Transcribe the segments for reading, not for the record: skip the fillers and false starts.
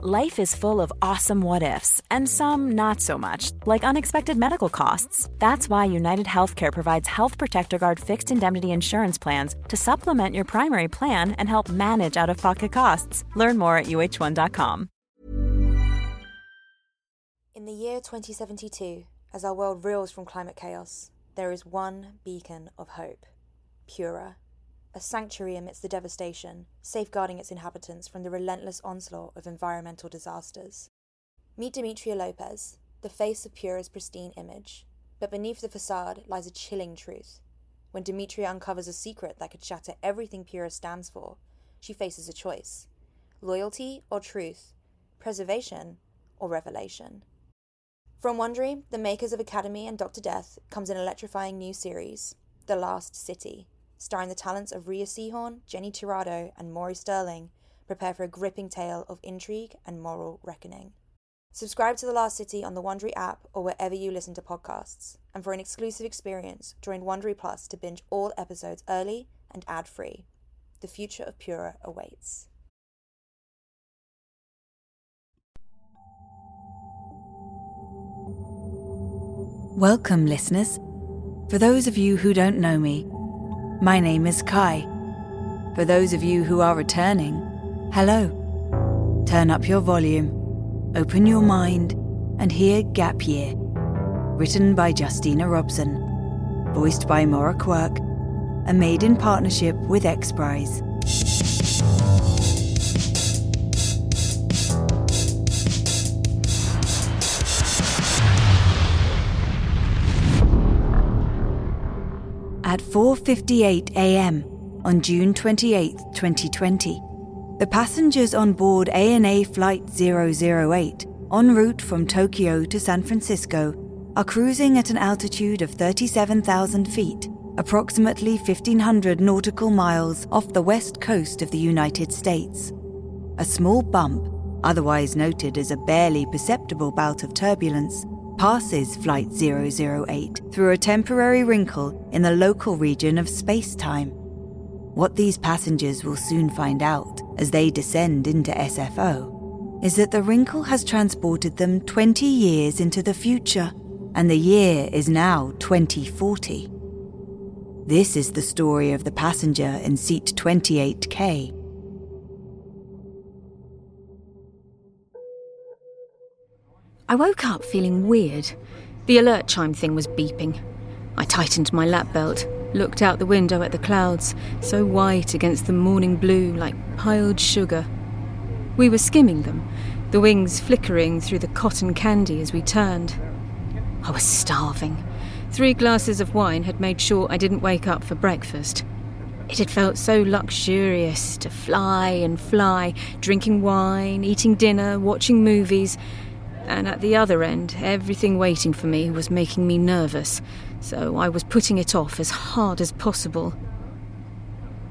Life is full of awesome what-ifs, and some not so much, like unexpected medical costs. That's why UnitedHealthcare provides Health Protector Guard fixed indemnity insurance plans to supplement your primary plan and help manage out-of-pocket costs. Learn more at uh1.com. In the year 2072, as our world reels from climate chaos, there is one beacon of hope. Pura. A sanctuary amidst the devastation, safeguarding its inhabitants from the relentless onslaught of environmental disasters. Meet Demetria Lopez, the face of Pura's pristine image. But beneath the facade lies a chilling truth. When Demetria uncovers a secret that could shatter everything Pura stands for, she faces a choice. Loyalty or truth? Preservation or revelation? From Wondery, the makers of Academy and Dr. Death, comes an electrifying new series, The Last City. Starring the talents of Rhea Seehorn, Jenny Tirado, and Maury Sterling, prepare for a gripping tale of intrigue and moral reckoning. Subscribe to The Last City on the Wondery app or wherever you listen to podcasts. And for an exclusive experience, join Wondery Plus to binge all episodes early and ad-free. The future of Pura awaits. Welcome, listeners. For those of you who don't know me, my name is Kai. For those of you who are returning, hello. Turn up your volume, open your mind, and hear Gap Year. Written by Justina Robson. Voiced by Maura Quirk. And made in partnership with XPRIZE. At 4:58 a.m. on June 28, 2020, the passengers on board ANA Flight 008, en route from Tokyo to San Francisco, are cruising at an altitude of 37,000 feet, approximately 1,500 nautical miles off the west coast of the United States. A small bump, otherwise noted as a barely perceptible bout of turbulence, passes Flight 008 through a temporary wrinkle in the local region of space-time. What these passengers will soon find out as they descend into SFO is that the wrinkle has transported them 20 years into the future, and the year is now 2040. This is the story of the passenger in seat 28K. I woke up feeling weird. The alert chime thing was beeping. I tightened my lap belt, looked out the window at the clouds, so white against the morning blue like piled sugar. We were skimming them, the wings flickering through the cotton candy as we turned. I was starving. 3 glasses of wine had made sure I didn't wake up for breakfast. It had felt so luxurious to fly and fly, drinking wine, eating dinner, watching movies. And at the other end, everything waiting for me was making me nervous, so I was putting it off as hard as possible.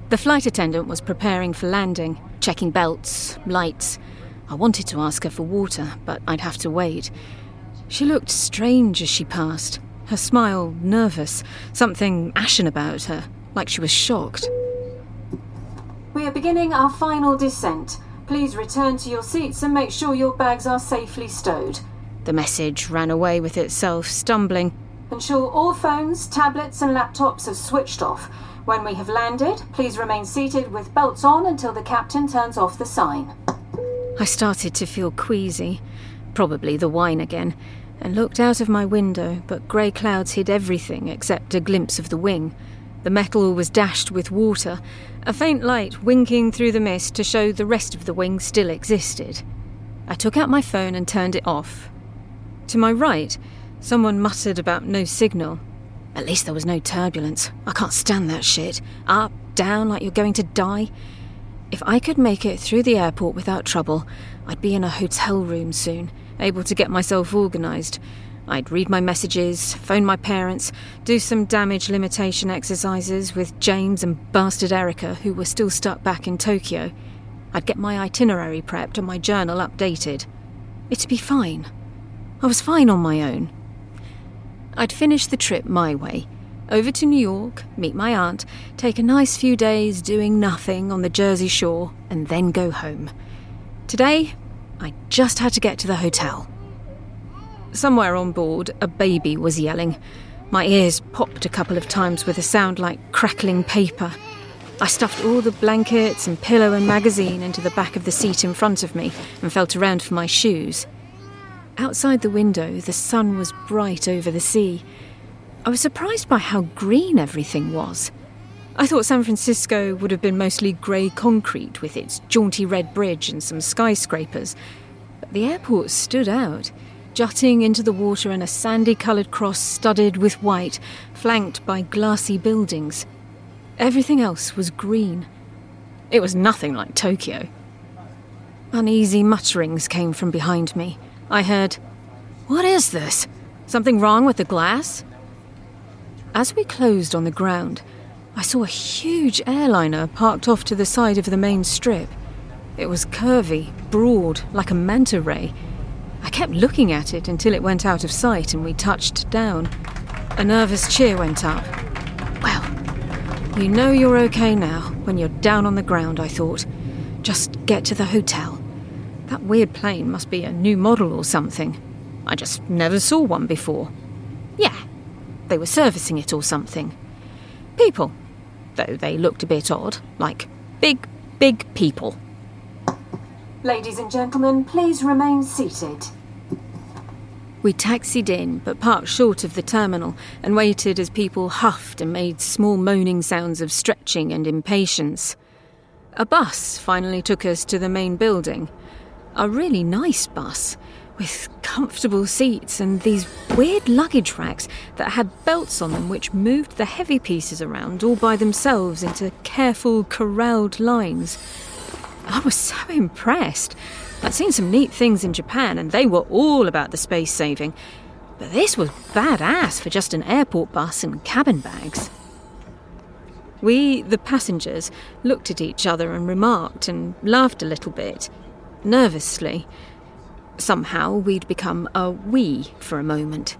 The flight attendant was preparing for landing, checking belts, lights. I wanted to ask her for water, but I'd have to wait. She looked strange as she passed, her smile nervous, something ashen about her, like she was shocked. We are beginning our final descent. Please return to your seats and make sure your bags are safely stowed. The message ran away with itself, stumbling. Ensure all phones, tablets and laptops are switched off. When we have landed, please remain seated with belts on until the captain turns off the sign. I started to feel queasy, probably the wine again, and looked out of my window, but grey clouds hid everything except a glimpse of the wing. The metal was dashed with water, a faint light winking through the mist to show the rest of the wing still existed. I took out my phone and turned it off. To my right, someone muttered about no signal. At least there was no turbulence. I can't stand that shit. Up, down, like you're going to die. If I could make it through the airport without trouble, I'd be in a hotel room soon, able to get myself organised. I'd read my messages, phone my parents, do some damage limitation exercises with James and bastard Erica, who were still stuck back in Tokyo. I'd get my itinerary prepped and my journal updated. It'd be fine. I was fine on my own. I'd finish the trip my way. Over to New York, meet my aunt, take a nice few days doing nothing on the Jersey shore, and then go home. Today, I just had to get to the hotel. Somewhere on board, a baby was yelling. My ears popped a couple of times with a sound like crackling paper. I stuffed all the blankets and pillow and magazine into the back of the seat in front of me and felt around for my shoes. Outside the window, the sun was bright over the sea. I was surprised by how green everything was. I thought San Francisco would have been mostly grey concrete with its jaunty red bridge and some skyscrapers, but the airport stood out, jutting into the water in a sandy-coloured cross studded with white, flanked by glassy buildings. Everything else was green. It was nothing like Tokyo. Uneasy mutterings came from behind me. I heard, "What is this? Something wrong with the glass?" As we closed on the ground, I saw a huge airliner parked off to the side of the main strip. It was curvy, broad, like a manta ray. I kept looking at it until it went out of sight and we touched down. A nervous cheer went up. Well, you know you're okay now when you're down on the ground, I thought. Just get to the hotel. That weird plane must be a new model or something. I just never saw one before. Yeah, they were servicing it or something. People, though they looked a bit odd, like big, big people. Ladies and gentlemen, please remain seated. We taxied in, but parked short of the terminal and waited as people huffed and made small moaning sounds of stretching and impatience. A bus finally took us to the main building. A really nice bus, with comfortable seats and these weird luggage racks that had belts on them which moved the heavy pieces around all by themselves into careful, corralled lines. I was so impressed. I'd seen some neat things in Japan and they were all about the space saving. But this was badass for just an airport bus and cabin bags. We, the passengers, looked at each other and remarked and laughed a little bit, nervously. Somehow we'd become a we for a moment.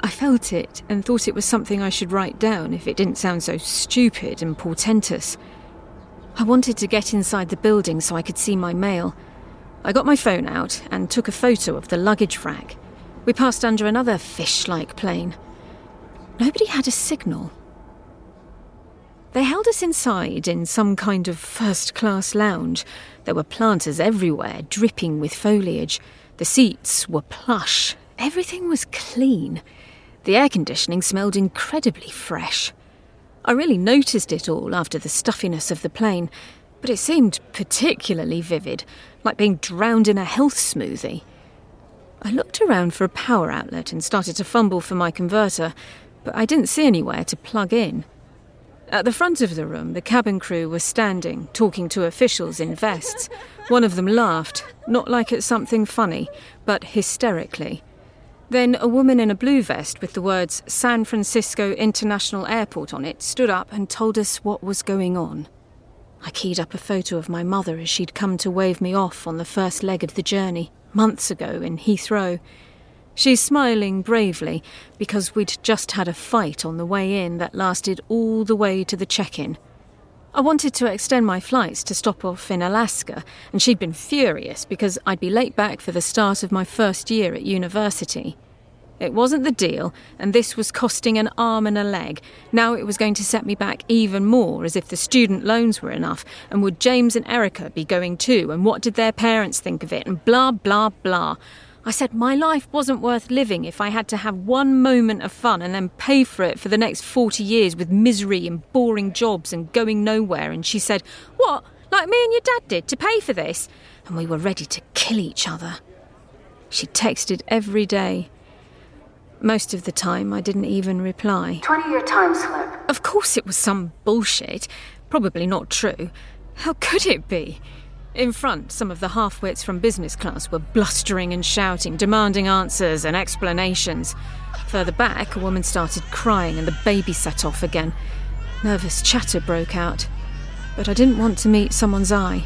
I felt it and thought it was something I should write down if it didn't sound so stupid and portentous. I wanted to get inside the building so I could see my mail. I got my phone out and took a photo of the luggage rack. We passed under another fish-like plane. Nobody had a signal. They held us inside in some kind of first-class lounge. There were planters everywhere, dripping with foliage. The seats were plush. Everything was clean. The air conditioning smelled incredibly fresh. I really noticed it all after the stuffiness of the plane, but it seemed particularly vivid, like being drowned in a health smoothie. I looked around for a power outlet and started to fumble for my converter, but I didn't see anywhere to plug in. At the front of the room, the cabin crew were standing, talking to officials in vests. One of them laughed, not like at something funny, but hysterically. Then a woman in a blue vest with the words San Francisco International Airport on it stood up and told us what was going on. I keyed up a photo of my mother as she'd come to wave me off on the first leg of the journey, months ago in Heathrow. She's smiling bravely because we'd just had a fight on the way in that lasted all the way to the check-in. I wanted to extend my flights to stop off in Alaska, and she'd been furious because I'd be late back for the start of my first year at university. It wasn't the deal, and this was costing an arm and a leg. Now it was going to set me back even more, as if the student loans were enough, and would James and Erica be going too, and what did their parents think of it, and blah, blah, blah. I said my life wasn't worth living if I had to have one moment of fun and then pay for it for the next 40 years with misery and boring jobs and going nowhere, and she said, "What, like me and your dad did, to pay for this?" And we were ready to kill each other. She texted every day. Most of the time, I didn't even reply. 20-year time slip. Of course it was some bullshit. Probably not true. How could it be? In front, some of the half-wits from business class were blustering and shouting, demanding answers and explanations. Further back, a woman started crying and the baby set off again. Nervous chatter broke out. But I didn't want to meet someone's eye.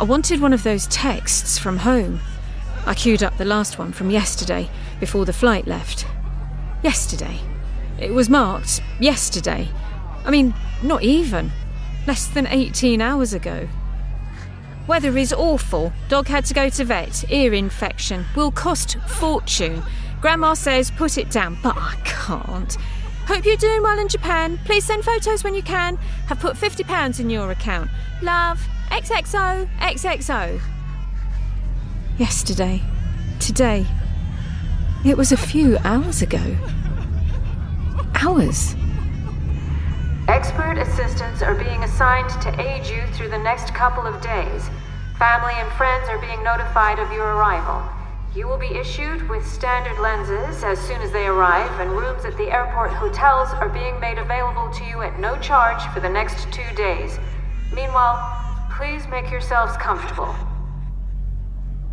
I wanted one of those texts from home. I queued up the last one from yesterday, before the flight left. Yesterday. It was marked yesterday. I mean, not even. Less than 18 hours ago. Weather is awful. Dog had to go to vet. Ear infection. Will cost fortune. Grandma says put it down, but I can't. Hope you're doing well in Japan. Please send photos when you can. Have put £50 in your account. Love. XXO. XXO. Yesterday. Today. It was a few hours ago. Hours. Expert assistants are being assigned to aid you through the next couple of days. Family and friends are being notified of your arrival. You will be issued with standard lenses as soon as they arrive, and rooms at the airport hotels are being made available to you at no charge for the next 2 days. Meanwhile, please make yourselves comfortable.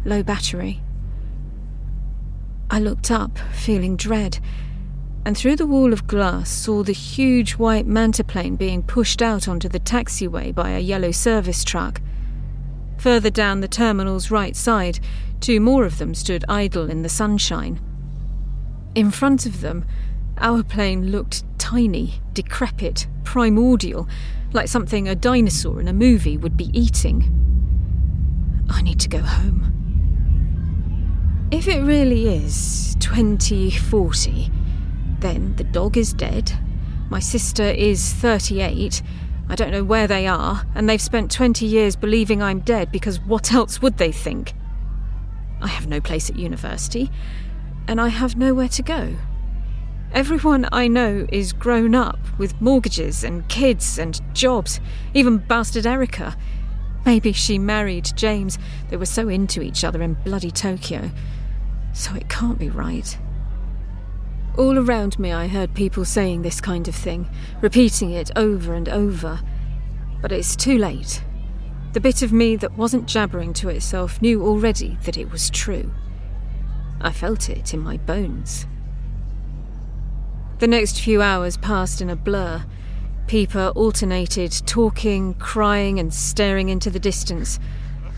Low battery. I looked up, feeling dread, and through the wall of glass saw the huge white mantaplane being pushed out onto the taxiway by a yellow service truck. Further down the terminal's right side, two more of them stood idle in the sunshine. In front of them, our plane looked tiny, decrepit, primordial, like something a dinosaur in a movie would be eating. I need to go home. If it really is 2040... then the dog is dead, my sister is 38, I don't know where they are, and they've spent 20 years believing I'm dead because what else would they think? I have no place at university, and I have nowhere to go. Everyone I know is grown up, with mortgages and kids and jobs, even bastard Erica. Maybe she married James, they were so into each other in bloody Tokyo. So it can't be right. All around me I heard people saying this kind of thing, repeating it over and over. But it's too late. The bit of me that wasn't jabbering to itself knew already that it was true. I felt it in my bones. The next few hours passed in a blur. People alternated, talking, crying and staring into the distance.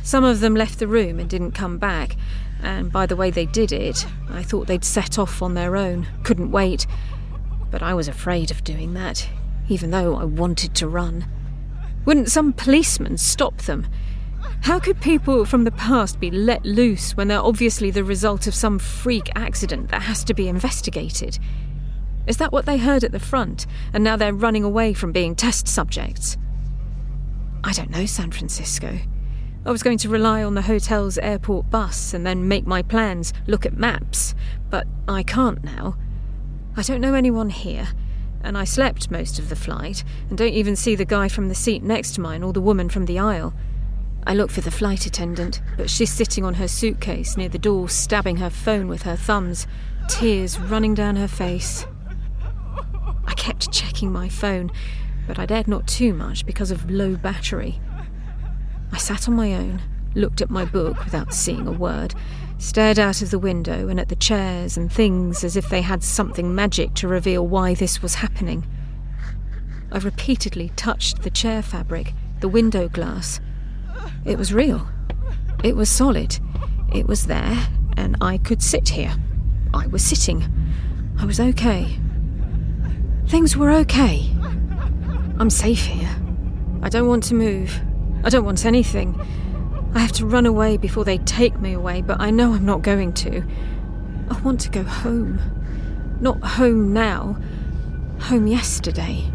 Some of them left the room and didn't come back. And by the way they did it, I thought they'd set off on their own, couldn't wait. But I was afraid of doing that, even though I wanted to run. Wouldn't some policeman stop them? How could people from the past be let loose when they're obviously the result of some freak accident that has to be investigated? Is that what they heard at the front, and now they're running away from being test subjects? I don't know, San Francisco. I was going to rely on the hotel's airport bus and then make my plans, look at maps, but I can't now. I don't know anyone here, and I slept most of the flight, and don't even see the guy from the seat next to mine or the woman from the aisle. I look for the flight attendant, but she's sitting on her suitcase near the door, stabbing her phone with her thumbs, tears running down her face. I kept checking my phone, but I dared not too much because of low battery. I sat on my own, looked at my book without seeing a word, stared out of the window and at the chairs and things as if they had something magic to reveal why this was happening. I repeatedly touched the chair fabric, the window glass. It was real. It was solid. It was there, and I could sit here. I was sitting. I was okay. Things were okay. I'm safe here. I don't want to move. I don't want anything. I have to run away before they take me away, but I know I'm not going to. I want to go home. Not home now. Home yesterday.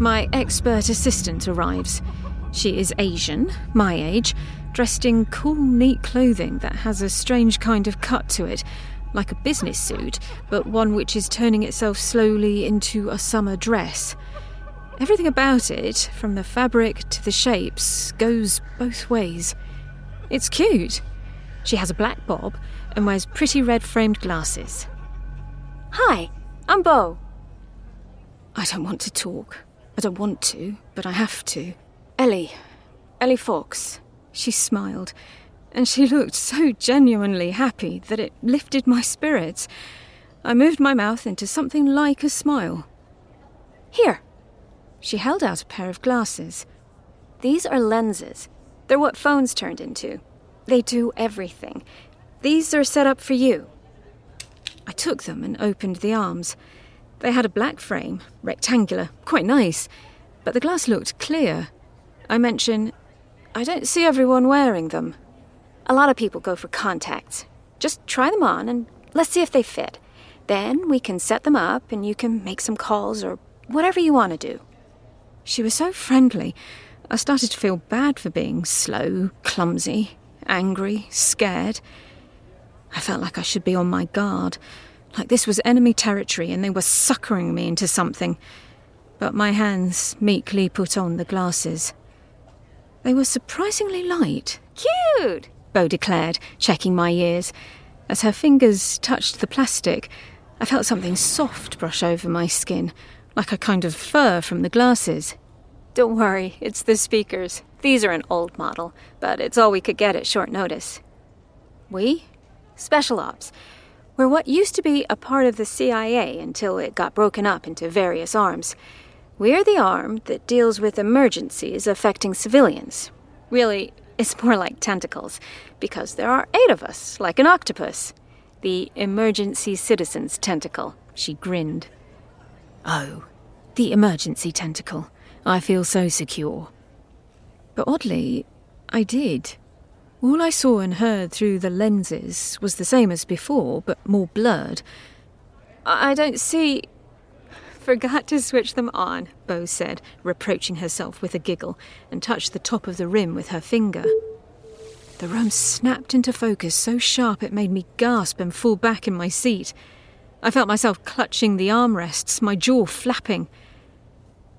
My expert assistant arrives. She is Asian, my age, dressed in cool, neat clothing that has a strange kind of cut to it, like a business suit, but one which is turning itself slowly into a summer dress. Everything about it, from the fabric to the shapes, goes both ways. It's cute. She has a black bob and wears pretty red framed glasses. Hi, I'm Bo. I don't want to talk. I don't want to, but I have to. Ellie Fox. She smiled, and she looked so genuinely happy that it lifted my spirits. I moved my mouth into something like a smile. Here. She held out a pair of glasses. These are lenses. They're what phones turned into. They do everything. These are set up for you. I took them and opened the arms. They had a black frame, rectangular, quite nice, but the glass looked clear. I mention, I don't see everyone wearing them. A lot of people go for contacts. Just try them on and let's see if they fit. Then we can set them up and you can make some calls or whatever you want to do. She was so friendly. I started to feel bad for being slow, clumsy, angry, scared. I felt like I should be on my guard, like this was enemy territory and they were suckering me into something. But my hands meekly put on the glasses. They were surprisingly light. Cute! Bo declared, checking my ears. As her fingers touched the plastic, I felt something soft brush over my skin, like a kind of fur from the glasses. Don't worry, it's the speakers. These are an old model, but it's all we could get at short notice. We? Special Ops. We're what used to be a part of the CIA until it got broken up into various arms. We're the arm that deals with emergencies affecting civilians. Really, it's more like tentacles, because there are 8 of us, like an octopus. The Emergency Citizens Tentacle, she grinned. Oh, the Emergency Tentacle. I feel so secure. But oddly, I did. All I saw and heard through the lenses was the same as before, but more blurred. I don't see... Forgot to switch them on, Bo said, reproaching herself with a giggle, and touched the top of the rim with her finger. The room snapped into focus so sharp it made me gasp and fall back in my seat. I felt myself clutching the armrests, my jaw flapping.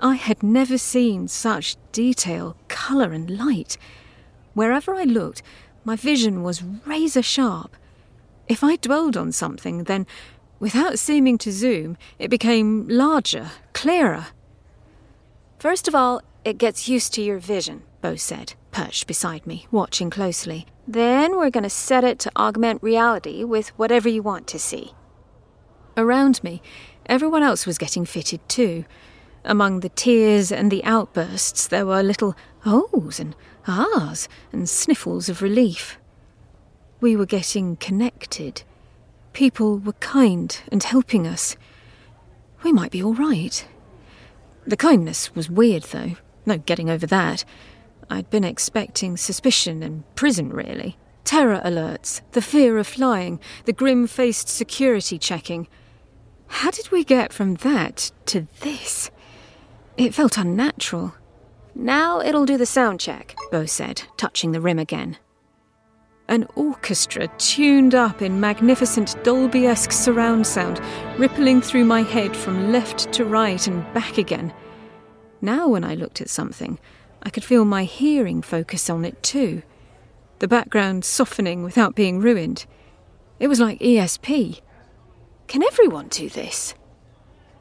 I had never seen such detail, colour and light. Wherever I looked, my vision was razor sharp. If I dwelled on something, then, without seeming to zoom, it became larger, clearer. First of all, it gets used to your vision, Bo said, perched beside me, watching closely. Then we're going to set it to augment reality with whatever you want to see. Around me, everyone else was getting fitted too. Among the tears and the outbursts, there were little ohs and ahs and sniffles of relief. We were getting connected. People were kind and helping us. We might be all right. The kindness was weird, though. No getting over that. I'd been expecting suspicion and prison, really. Terror alerts, the fear of flying, the grim-faced security checking. How did we get from that to this? It felt unnatural. Now it'll do the sound check, Bo said, touching the rim again. An orchestra tuned up in magnificent Dolby-esque surround sound, rippling through my head from left to right and back again. Now when I looked at something, I could feel my hearing focus on it too. The background softening without being ruined. It was like ESP. Can everyone do this?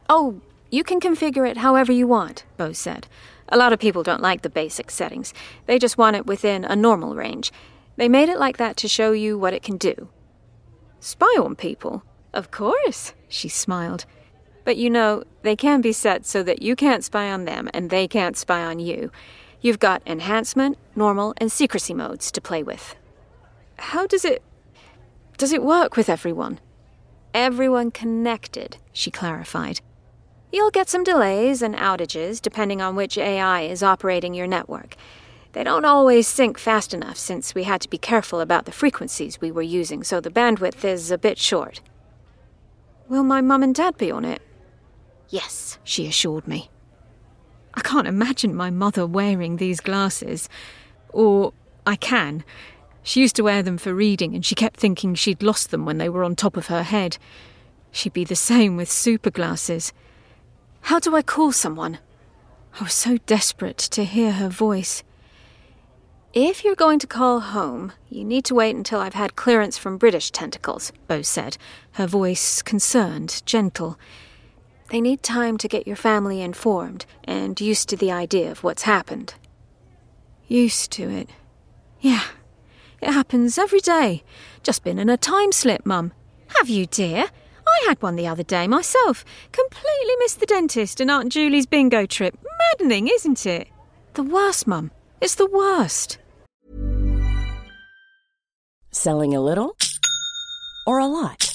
Oh, you can configure it however you want, Bo said. A lot of people don't like the basic settings. They just want it within a normal range. They made it like that to show you what it can do. Spy on people? Of course, she smiled. But you know, they can be set so that you can't spy on them and they can't spy on you. You've got enhancement, normal, and secrecy modes to play with. How does it work with everyone? Everyone connected, she clarified. You'll get some delays and outages depending on which AI is operating your network. They don't always sync fast enough since we had to be careful about the frequencies we were using, so the bandwidth is a bit short. Will my mum and dad be on it? Yes, she assured me. I can't imagine my mother wearing these glasses. Or I can. She used to wear them for reading and she kept thinking she'd lost them when they were on top of her head. She'd be the same with super glasses. How do I call someone? I was so desperate to hear her voice. If you're going to call home, you need to wait until I've had clearance from British tentacles, Bo said, her voice concerned, gentle. They need time to get your family informed and used to the idea of what's happened. Used to it? Yeah, it happens every day. Just been in a time slip, Mum. Have you, dear? I had one the other day myself. Completely missed the dentist and Aunt Julie's bingo trip. Maddening, isn't it? The worst, Mum. It's the worst. Selling a little or a lot?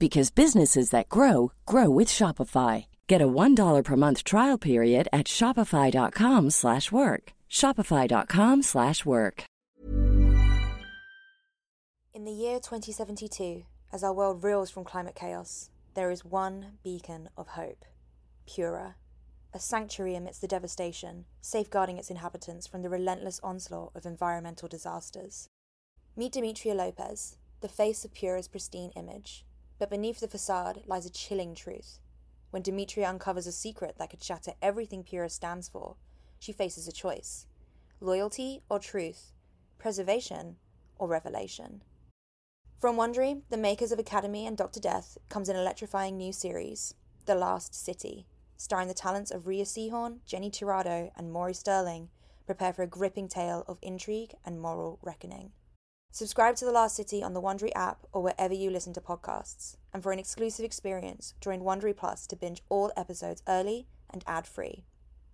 Because businesses that grow, grow with Shopify. Get a $1 per month trial period at shopify.com/work. Shopify.com/work. In the year 2072, as our world reels from climate chaos, there is one beacon of hope, Pura, a sanctuary amidst the devastation, safeguarding its inhabitants from the relentless onslaught of environmental disasters. Meet Demetria Lopez, the face of Pura's pristine image. But beneath the facade lies a chilling truth. When Demetria uncovers a secret that could shatter everything Pura stands for, she faces a choice. Loyalty or truth? Preservation or revelation? From Wondery, the makers of Academy and Dr. Death, comes an electrifying new series, The Last City, starring the talents of Rhea Seehorn, Jenny Tirado, and Maury Sterling. Prepare for a gripping tale of intrigue and moral reckoning. Subscribe to The Last City on the Wondery app or wherever you listen to podcasts. And for an exclusive experience, join Wondery Plus to binge all episodes early and ad-free.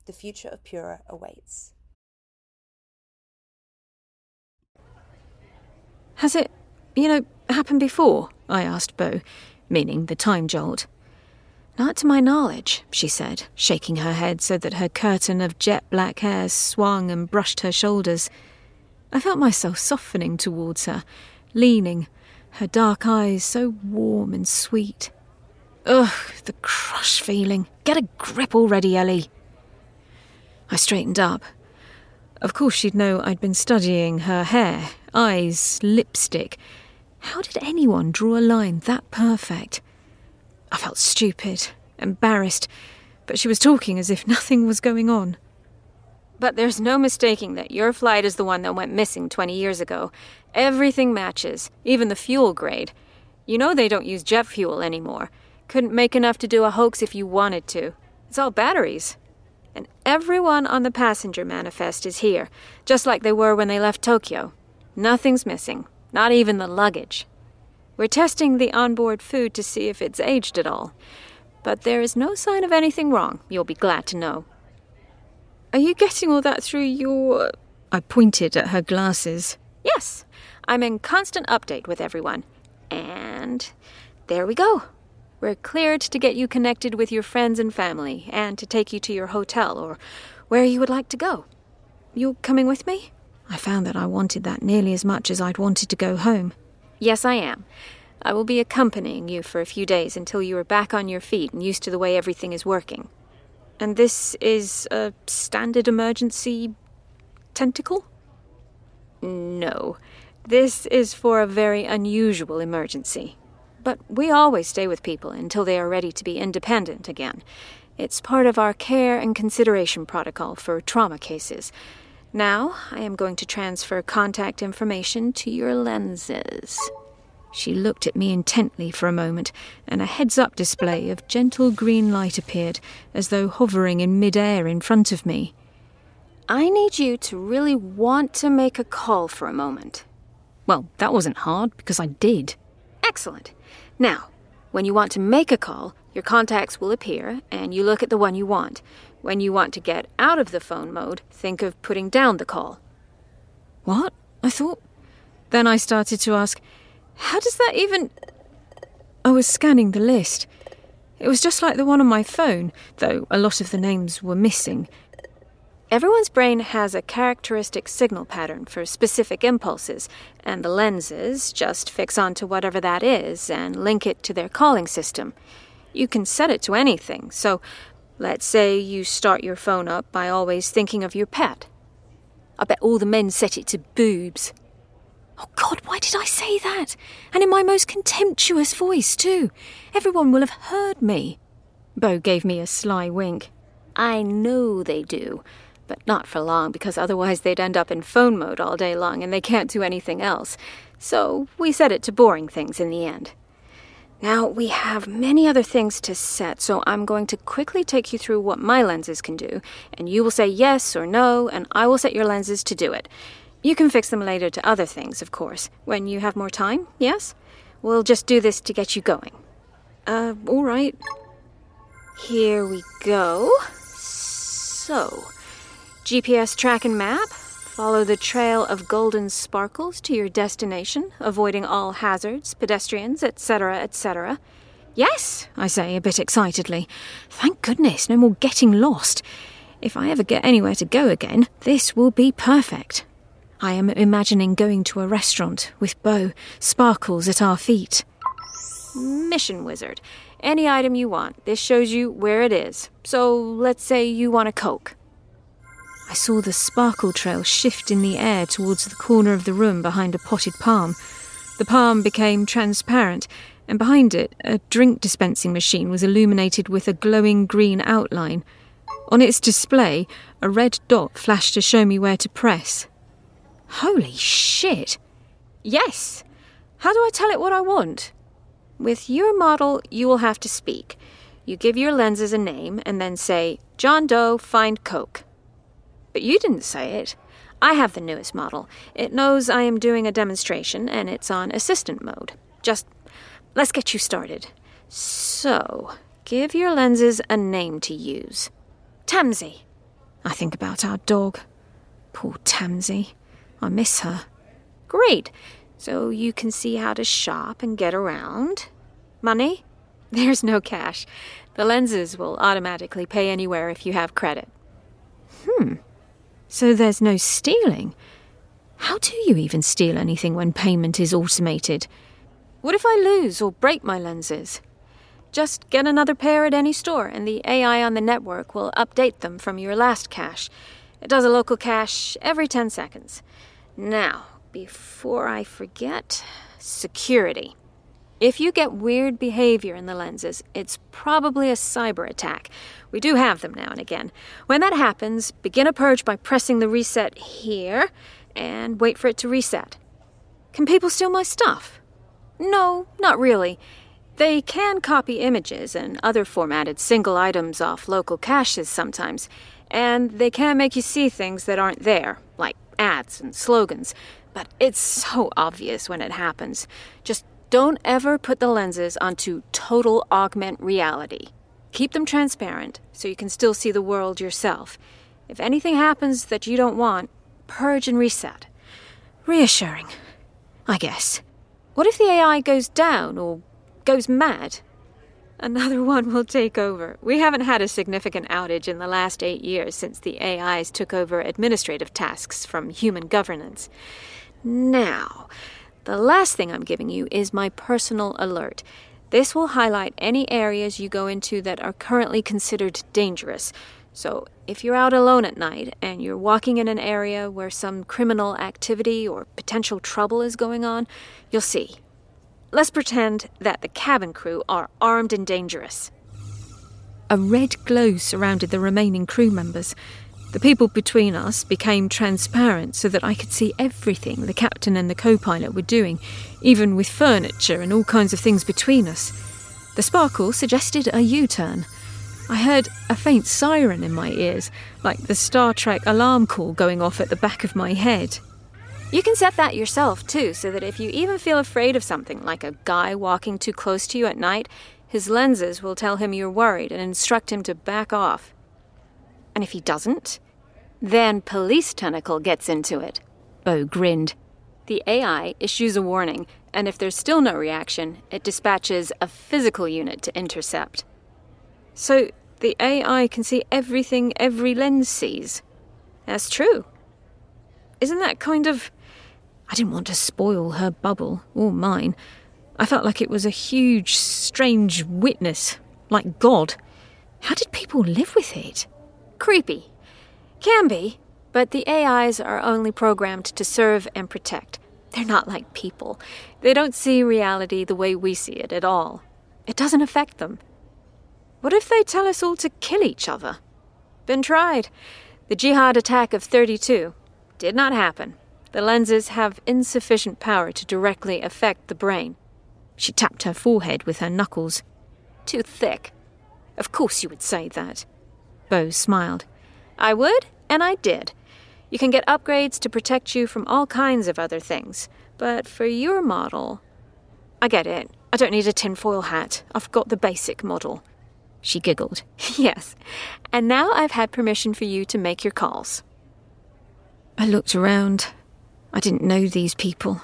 The future of Pura awaits. Has it, happened before? I asked Bo, meaning the time jolt. Not to my knowledge, she said, shaking her head so that her curtain of jet-black hair swung and brushed her shoulders. I felt myself softening towards her, leaning, her dark eyes so warm and sweet. Ugh, the crush feeling. Get a grip already, Ellie. I straightened up. Of course she'd know I'd been studying her hair, eyes, lipstick. How did anyone draw a line that perfect? I felt stupid, embarrassed, but she was talking as if nothing was going on. But there's no mistaking that your flight is the one that went missing 20 years ago. Everything matches, even the fuel grade. You know they don't use jet fuel anymore. Couldn't make enough to do a hoax if you wanted to. It's all batteries. And everyone on the passenger manifest is here, just like they were when they left Tokyo. Nothing's missing, not even the luggage. We're testing the onboard food to see if it's aged at all. But there is no sign of anything wrong, you'll be glad to know. Are you getting all that through your... I pointed at her glasses. Yes, I'm in constant update with everyone. And there we go. We're cleared to get you connected with your friends and family and to take you to your hotel or where you would like to go. You're coming with me? I found that I wanted that nearly as much as I'd wanted to go home. Yes, I am. I will be accompanying you for a few days until you are back on your feet and used to the way everything is working. And this is a standard emergency tentacle? No, this is for a very unusual emergency. But we always stay with people until they are ready to be independent again. It's part of our care and consideration protocol for trauma cases. Now, I am going to transfer contact information to your lenses. She looked at me intently for a moment, and a heads-up display of gentle green light appeared, as though hovering in mid-air in front of me. I need you to really want to make a call for a moment. Well, that wasn't hard, because I did. Excellent. Now, when you want to make a call, your contacts will appear, and you look at the one you want. When you want to get out of the phone mode, think of putting down the call. What? I thought. Then I started to ask... How does that even... I was scanning the list. It was just like the one on my phone, though a lot of the names were missing. Everyone's brain has a characteristic signal pattern for specific impulses, and the lenses just fix onto whatever that is and link it to their calling system. You can set it to anything, so let's say you start your phone up by always thinking of your pet. I bet all the men set it to boobs. Oh, God, why did I say that? And in my most contemptuous voice, too. Everyone will have heard me. Bo gave me a sly wink. I know they do, but not for long, because otherwise they'd end up in phone mode all day long and they can't do anything else. So we set it to boring things in the end. Now, we have many other things to set, so I'm going to quickly take you through what my lenses can do, and you will say yes or no, and I will set your lenses to do it. You can fix them later to other things, of course, when you have more time, yes? We'll just do this to get you going. All right. Here we go. So, GPS track and map. Follow the trail of golden sparkles to your destination, avoiding all hazards, pedestrians, etc., etc. Yes, I say, a bit excitedly. Thank goodness, no more getting lost. If I ever get anywhere to go again, this will be perfect. I am imagining going to a restaurant with Bo, sparkles at our feet. Mission wizard. Any item you want. This shows you where it is. So, let's say you want a Coke. I saw the sparkle trail shift in the air towards the corner of the room behind a potted palm. The palm became transparent, and behind it, a drink dispensing machine was illuminated with a glowing green outline. On its display, a red dot flashed to show me where to press. Holy shit! Yes! How do I tell it what I want? With your model, you will have to speak. You give your lenses a name and then say, John Doe, find Coke. But you didn't say it. I have the newest model. It knows I am doing a demonstration, and it's on assistant mode. Just, let's get you started. So, give your lenses a name to use. Tamsie. I think about our dog. Poor Tamsie. I miss her. Great. So you can see how to shop and get around. Money? There's no cash. The lenses will automatically pay anywhere if you have credit. So there's no stealing. How do you even steal anything when payment is automated? What if I lose or break my lenses? Just get another pair at any store, and the AI on the network will update them from your last cache. It does a local cache every 10 seconds. Now, before I forget, security. If you get weird behavior in the lenses, it's probably a cyber attack. We do have them now and again. When that happens, begin a purge by pressing the reset here and wait for it to reset. Can people steal my stuff? No, not really. They can copy images and other formatted single items off local caches sometimes, and they can make you see things that aren't there, like ads and slogans, but it's so obvious when it happens. Just don't ever put the lenses onto total augment reality. Keep them transparent so you can still see the world yourself. If anything happens that you don't want, purge and reset. Reassuring, I guess. What if the AI goes down or goes mad? Another one will take over. We haven't had a significant outage in the last 8 years since the AIs took over administrative tasks from human governance. Now, the last thing I'm giving you is my personal alert. This will highlight any areas you go into that are currently considered dangerous. So if you're out alone at night and you're walking in an area where some criminal activity or potential trouble is going on, you'll see. Let's pretend that the cabin crew are armed and dangerous. A red glow surrounded the remaining crew members. The people between us became transparent so that I could see everything the captain and the co-pilot were doing, even with furniture and all kinds of things between us. The sparkle suggested a U-turn. I heard a faint siren in my ears, like the Star Trek alarm call going off at the back of my head. You can set that yourself, too, so that if you even feel afraid of something, like a guy walking too close to you at night, his lenses will tell him you're worried and instruct him to back off. And if he doesn't, then Police Tentacle gets into it. Bo grinned. The AI issues a warning, and if there's still no reaction, it dispatches a physical unit to intercept. So the AI can see everything every lens sees. That's true. Isn't that kind of... I didn't want to spoil her bubble, or mine. I felt like it was a huge, strange witness, like God. How did people live with it? Creepy. Can be, but the AIs are only programmed to serve and protect. They're not like people. They don't see reality the way we see it at all. It doesn't affect them. What if they tell us all to kill each other? Been tried. The jihad attack of 32 did not happen. The lenses have insufficient power to directly affect the brain. She tapped her forehead with her knuckles. Too thick. Of course you would say that. Bo smiled. I would, and I did. You can get upgrades to protect you from all kinds of other things. But for your model... I get it. I don't need a tinfoil hat. I've got the basic model. She giggled. Yes. And now I've had permission for you to make your calls. I looked around. I didn't know these people.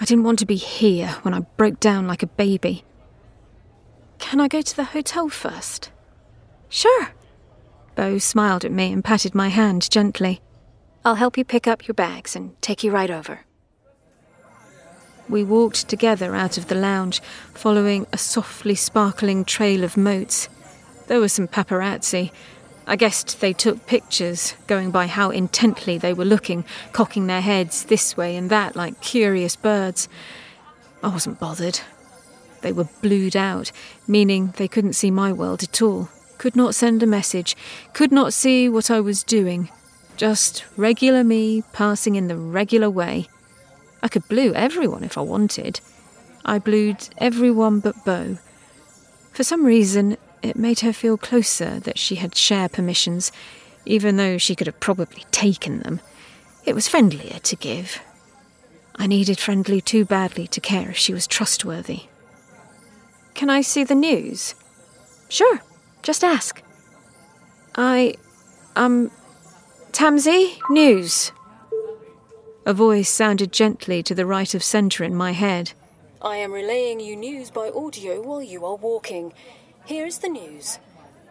I didn't want to be here when I broke down like a baby. Can I go to the hotel first? Sure. Bo smiled at me and patted my hand gently. I'll help you pick up your bags and take you right over. We walked together out of the lounge, following a softly sparkling trail of motes. There were some paparazzi. I guessed they took pictures, going by how intently they were looking, cocking their heads this way and that like curious birds. I wasn't bothered. They were blued out, meaning they couldn't see my world at all, could not send a message, could not see what I was doing. Just regular me passing in the regular way. I could blue everyone if I wanted. I blued everyone but Bo. For some reason, it made her feel closer that she had share permissions, even though she could have probably taken them. It was friendlier to give. I needed friendly too badly to care if she was trustworthy. Can I see the news? Sure, just ask. Tamsie, news. A voice sounded gently to the right of centre in my head. I am relaying you news by audio while you are walking. Here is the news.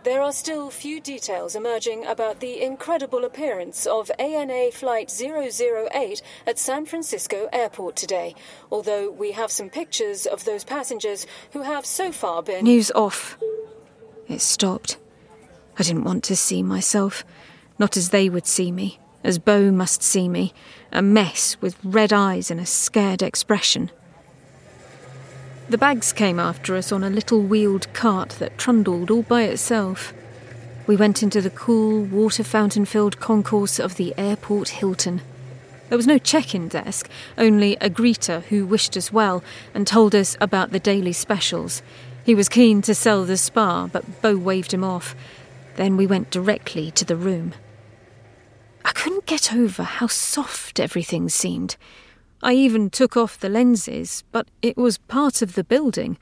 There are still few details emerging about the incredible appearance of ANA Flight 008 at San Francisco Airport today, although we have some pictures of those passengers who have so far been... News off. It stopped. I didn't want to see myself. Not as they would see me, as Bo must see me, a mess with red eyes and a scared expression. The bags came after us on a little wheeled cart that trundled all by itself. We went into the cool, water fountain-filled concourse of the airport Hilton. There was no check-in desk, only a greeter who wished us well and told us about the daily specials. He was keen to sell the spa, but Bo waved him off. Then we went directly to the room. I couldn't get over how soft everything seemed. I even took off the lenses, but it was part of the building.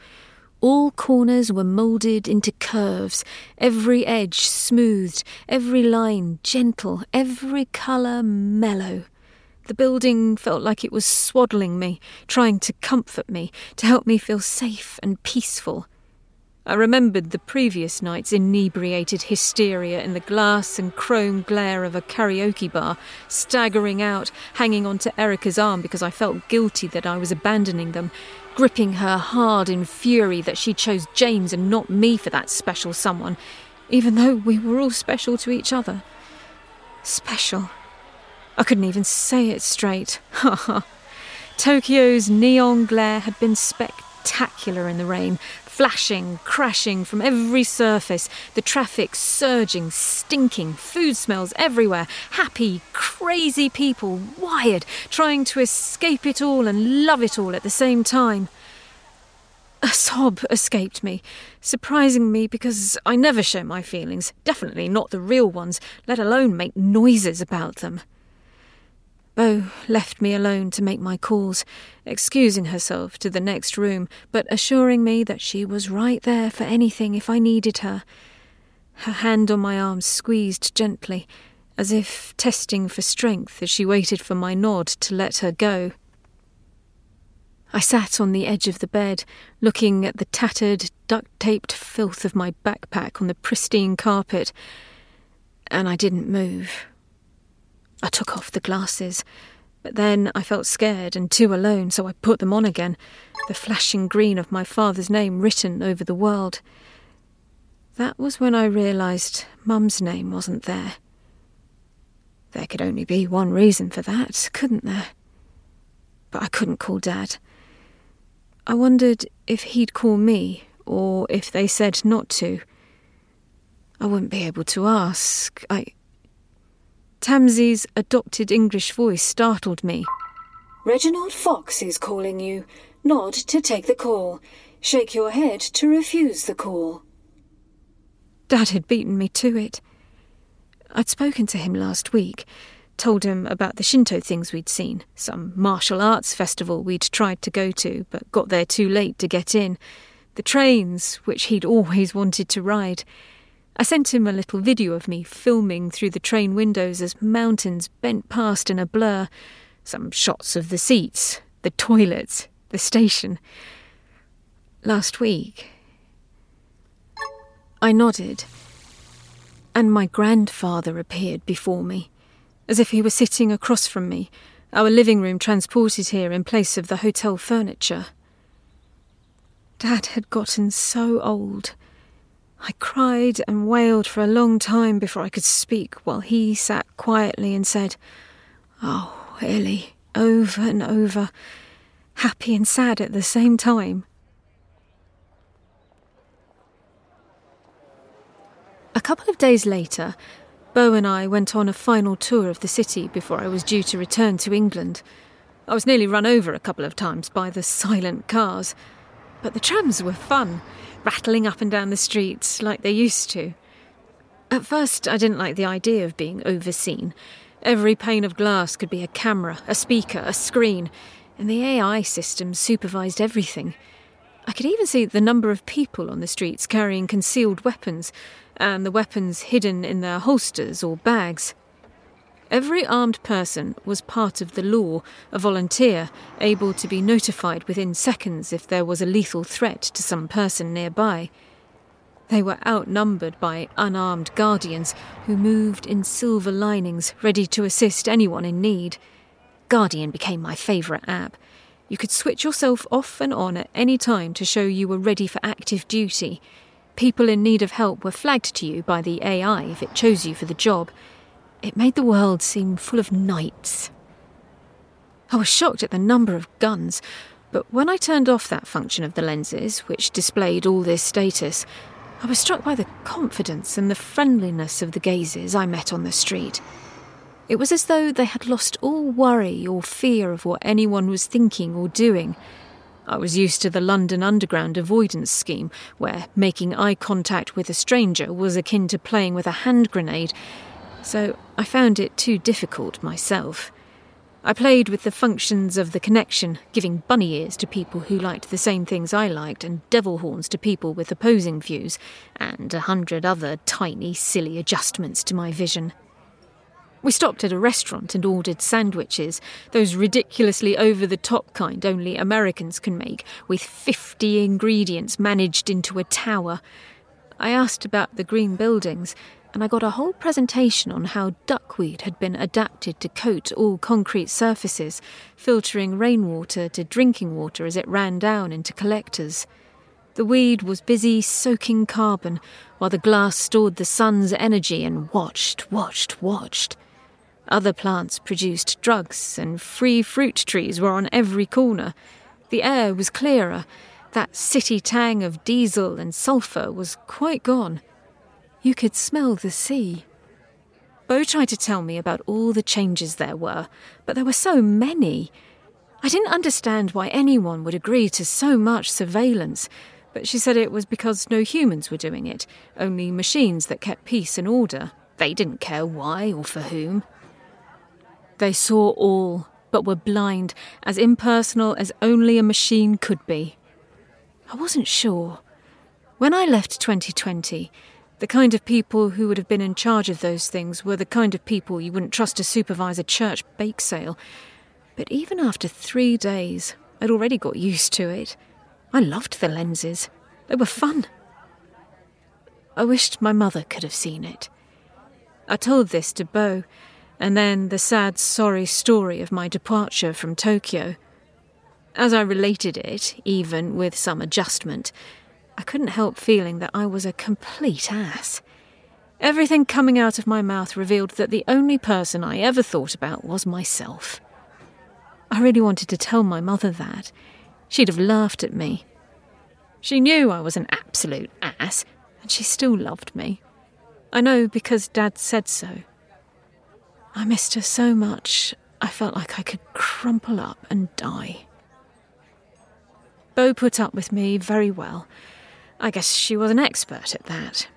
All corners were moulded into curves, every edge smoothed, every line gentle, every colour mellow. The building felt like it was swaddling me, trying to comfort me, to help me feel safe and peaceful. I remembered the previous night's inebriated hysteria in the glass and chrome glare of a karaoke bar, staggering out, hanging onto Erica's arm because I felt guilty that I was abandoning them, gripping her hard in fury that she chose James and not me for that special someone, even though we were all special to each other. Special. I couldn't even say it straight. Ha ha. Tokyo's neon glare had been spectacular in the rain, flashing, crashing from every surface, the traffic surging, stinking, food smells everywhere, happy, crazy people, wired, trying to escape it all and love it all at the same time. A sob escaped me, surprising me because I never show my feelings, definitely not the real ones, let alone make noises about them. Bo left me alone to make my calls, excusing herself to the next room, but assuring me that she was right there for anything if I needed her. Her hand on my arm squeezed gently, as if testing for strength as she waited for my nod to let her go. I sat on the edge of the bed, looking at the tattered, duct-taped filth of my backpack on the pristine carpet, and I didn't move. I took off the glasses, but then I felt scared and too alone, so I put them on again, the flashing green of my father's name written over the world. That was when I realised Mum's name wasn't there. There could only be one reason for that, couldn't there? But I couldn't call Dad. I wondered if he'd call me, or if they said not to. I wouldn't be able to ask. Tamsie's adopted English voice startled me. Reginald Fox is calling you. Nod to take the call. Shake your head to refuse the call. Dad had beaten me to it. I'd spoken to him last week, told him about the Shinto things we'd seen, some martial arts festival we'd tried to go to but got there too late to get in, the trains which he'd always wanted to ride. I sent him a little video of me filming through the train windows as mountains bent past in a blur, some shots of the seats, the toilets, the station. Last week, I nodded, and my grandfather appeared before me, as if he were sitting across from me, our living room transported here in place of the hotel furniture. Dad had gotten so old. I cried and wailed for a long time before I could speak, while he sat quietly and said, "Oh, Ellie," over and over, happy and sad at the same time. A couple of days later, Bo and I went on a final tour of the city before I was due to return to England. I was nearly run over a couple of times by the silent cars, but the trams were fun, rattling up and down the streets like they used to. At first, I didn't like the idea of being overseen. Every pane of glass could be a camera, a speaker, a screen, and the AI system supervised everything. I could even see the number of people on the streets carrying concealed weapons, and the weapons hidden in their holsters or bags. Every armed person was part of the law, a volunteer, able to be notified within seconds if there was a lethal threat to some person nearby. They were outnumbered by unarmed guardians who moved in silver linings, ready to assist anyone in need. Guardian became my favourite app. You could switch yourself off and on at any time to show you were ready for active duty. People in need of help were flagged to you by the AI if it chose you for the job. It made the world seem full of knights. I was shocked at the number of guns, but when I turned off that function of the lenses, which displayed all this status, I was struck by the confidence and the friendliness of the gazes I met on the street. It was as though they had lost all worry or fear of what anyone was thinking or doing. I was used to the London Underground avoidance scheme, where making eye contact with a stranger was akin to playing with a hand grenade, so I found it too difficult myself. I played with the functions of the connection, giving bunny ears to people who liked the same things I liked and devil horns to people with opposing views, and 100 other tiny, silly adjustments to my vision. We stopped at a restaurant and ordered sandwiches, those ridiculously over-the-top kind only Americans can make, with 50 ingredients managed into a tower. I asked about the green buildings, and I got a whole presentation on how duckweed had been adapted to coat all concrete surfaces, filtering rainwater to drinking water as it ran down into collectors. The weed was busy soaking carbon, while the glass stored the sun's energy and watched. Other plants produced drugs, and free fruit trees were on every corner. The air was clearer. That city tang of diesel and sulphur was quite gone. You could smell the sea. Bo tried to tell me about all the changes there were, but there were so many. I didn't understand why anyone would agree to so much surveillance, but she said it was because no humans were doing it, only machines that kept peace and order. They didn't care why or for whom. They saw all, but were blind, as impersonal as only a machine could be. I wasn't sure. When I left 2020, the kind of people who would have been in charge of those things were the kind of people you wouldn't trust to supervise a church bake sale. But even after 3 days, I'd already got used to it. I loved the lenses. They were fun. I wished my mother could have seen it. I told this to Bo, and then the sad, sorry story of my departure from Tokyo. As I related it, even with some adjustment, I couldn't help feeling that I was a complete ass. Everything coming out of my mouth revealed that the only person I ever thought about was myself. I really wanted to tell my mother that. She'd have laughed at me. She knew I was an absolute ass, and she still loved me. I know because Dad said so. I missed her so much, I felt like I could crumple up and die. Bo put up with me very well. I guess she was an expert at that.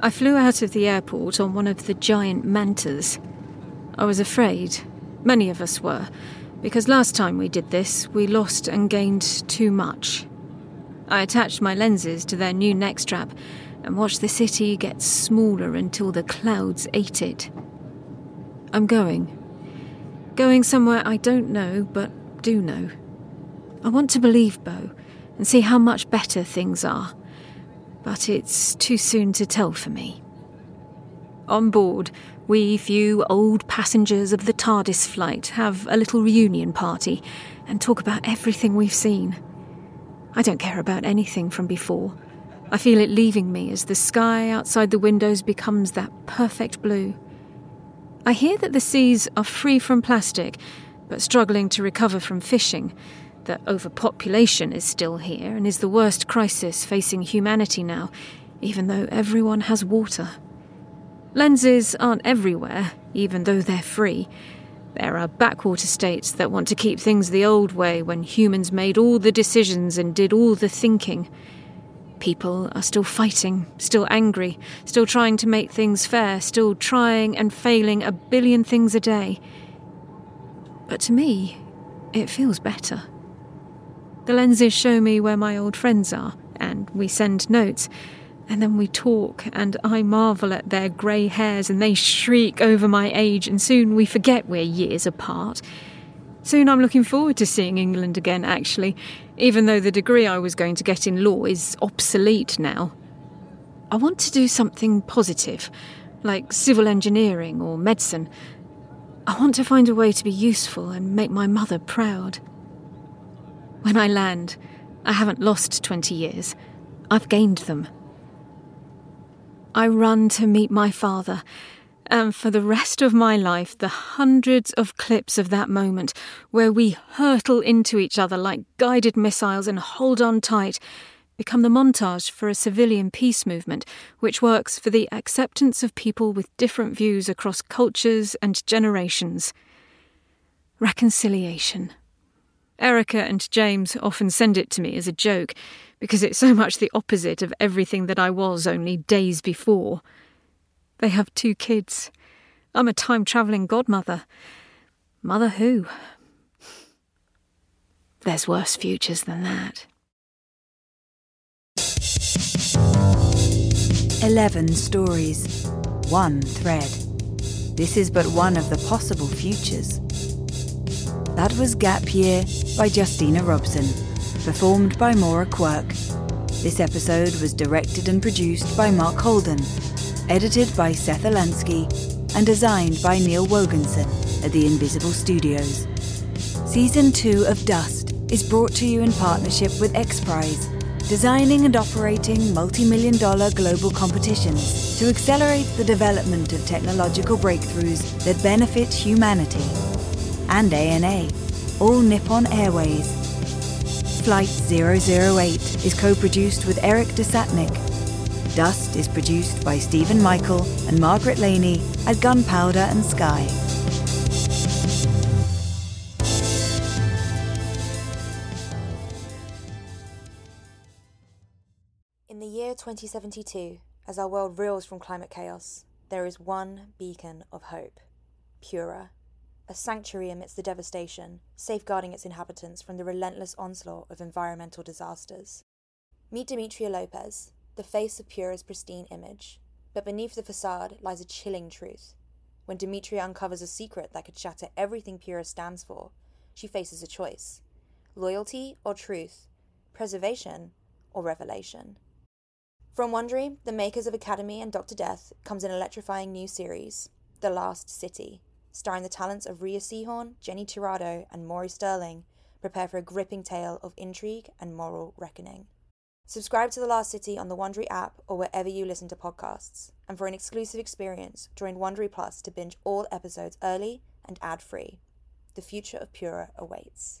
I flew out of the airport on one of the giant mantas. I was afraid. Many of us were, because last time we did this, we lost and gained too much. I attached my lenses to their new neck strap and watched the city get smaller until the clouds ate it. I'm going. Going somewhere I don't know, but do know. I want to believe Bo and see how much better things are, but it's too soon to tell for me. On board, we few old passengers of the TARDIS flight have a little reunion party and talk about everything we've seen. I don't care about anything from before. I feel it leaving me as the sky outside the windows becomes that perfect blue. I hear that the seas are free from plastic, but struggling to recover from fishing, that overpopulation is still here and is the worst crisis facing humanity now, even though everyone has water. Lenses aren't everywhere, even though they're free. There are backwater states that want to keep things the old way when humans made all the decisions and did all the thinking. People are still fighting, still angry, still trying to make things fair, still trying and failing a billion things a day. But to me, it feels better. The lenses show me where my old friends are, and we send notes, and then we talk, and I marvel at their grey hairs, and they shriek over my age, and soon we forget we're years apart. Soon I'm looking forward to seeing England again, actually, even though the degree I was going to get in law is obsolete now. I want to do something positive, like civil engineering or medicine. I want to find a way to be useful and make my mother proud. When I land, I haven't lost 20 years. I've gained them. I run to meet my father, and for the rest of my life, the hundreds of clips of that moment where we hurtle into each other like guided missiles and hold on tight become the montage for a civilian peace movement which works for the acceptance of people with different views across cultures and generations. Reconciliation. Erica and James often send it to me as a joke because it's so much the opposite of everything that I was only days before. They have 2 kids. I'm a time-travelling godmother. Mother who? There's worse futures than that. 11 stories. 1 thread. This is but one of the possible futures. That was Gap Year by Justina Robson, performed by Maura Quirk. This episode was directed and produced by Mark Holden, edited by Seth Alansky, and designed by Neil Woganson at The Invisible Studios. Season 2 of Dust is brought to you in partnership with XPRIZE, designing and operating multi-million-dollar global competitions to accelerate the development of technological breakthroughs that benefit humanity. And ANA, All Nippon Airways. Flight 008 is co-produced with Eric Desatnik. Dust is produced by Stephen Michael and Margaret Laney at Gunpowder and Sky. In the year 2072, as our world reels from climate chaos, there is one beacon of hope. Pura. A sanctuary amidst the devastation, safeguarding its inhabitants from the relentless onslaught of environmental disasters. Meet Demetria Lopez, the face of Pura's pristine image. But beneath the facade lies a chilling truth. When Demetria uncovers a secret that could shatter everything Pura stands for, she faces a choice. Loyalty or truth? Preservation or revelation? From Wondery, the makers of Academy and Dr. Death, comes an electrifying new series, The Last City. Starring the talents of Rhea Seehorn, Jenny Tirado, and Maury Sterling, prepare for a gripping tale of intrigue and moral reckoning. Subscribe to The Last City on the Wondery app or wherever you listen to podcasts. And for an exclusive experience, join Wondery Plus to binge all episodes early and ad-free. The future of Pura awaits.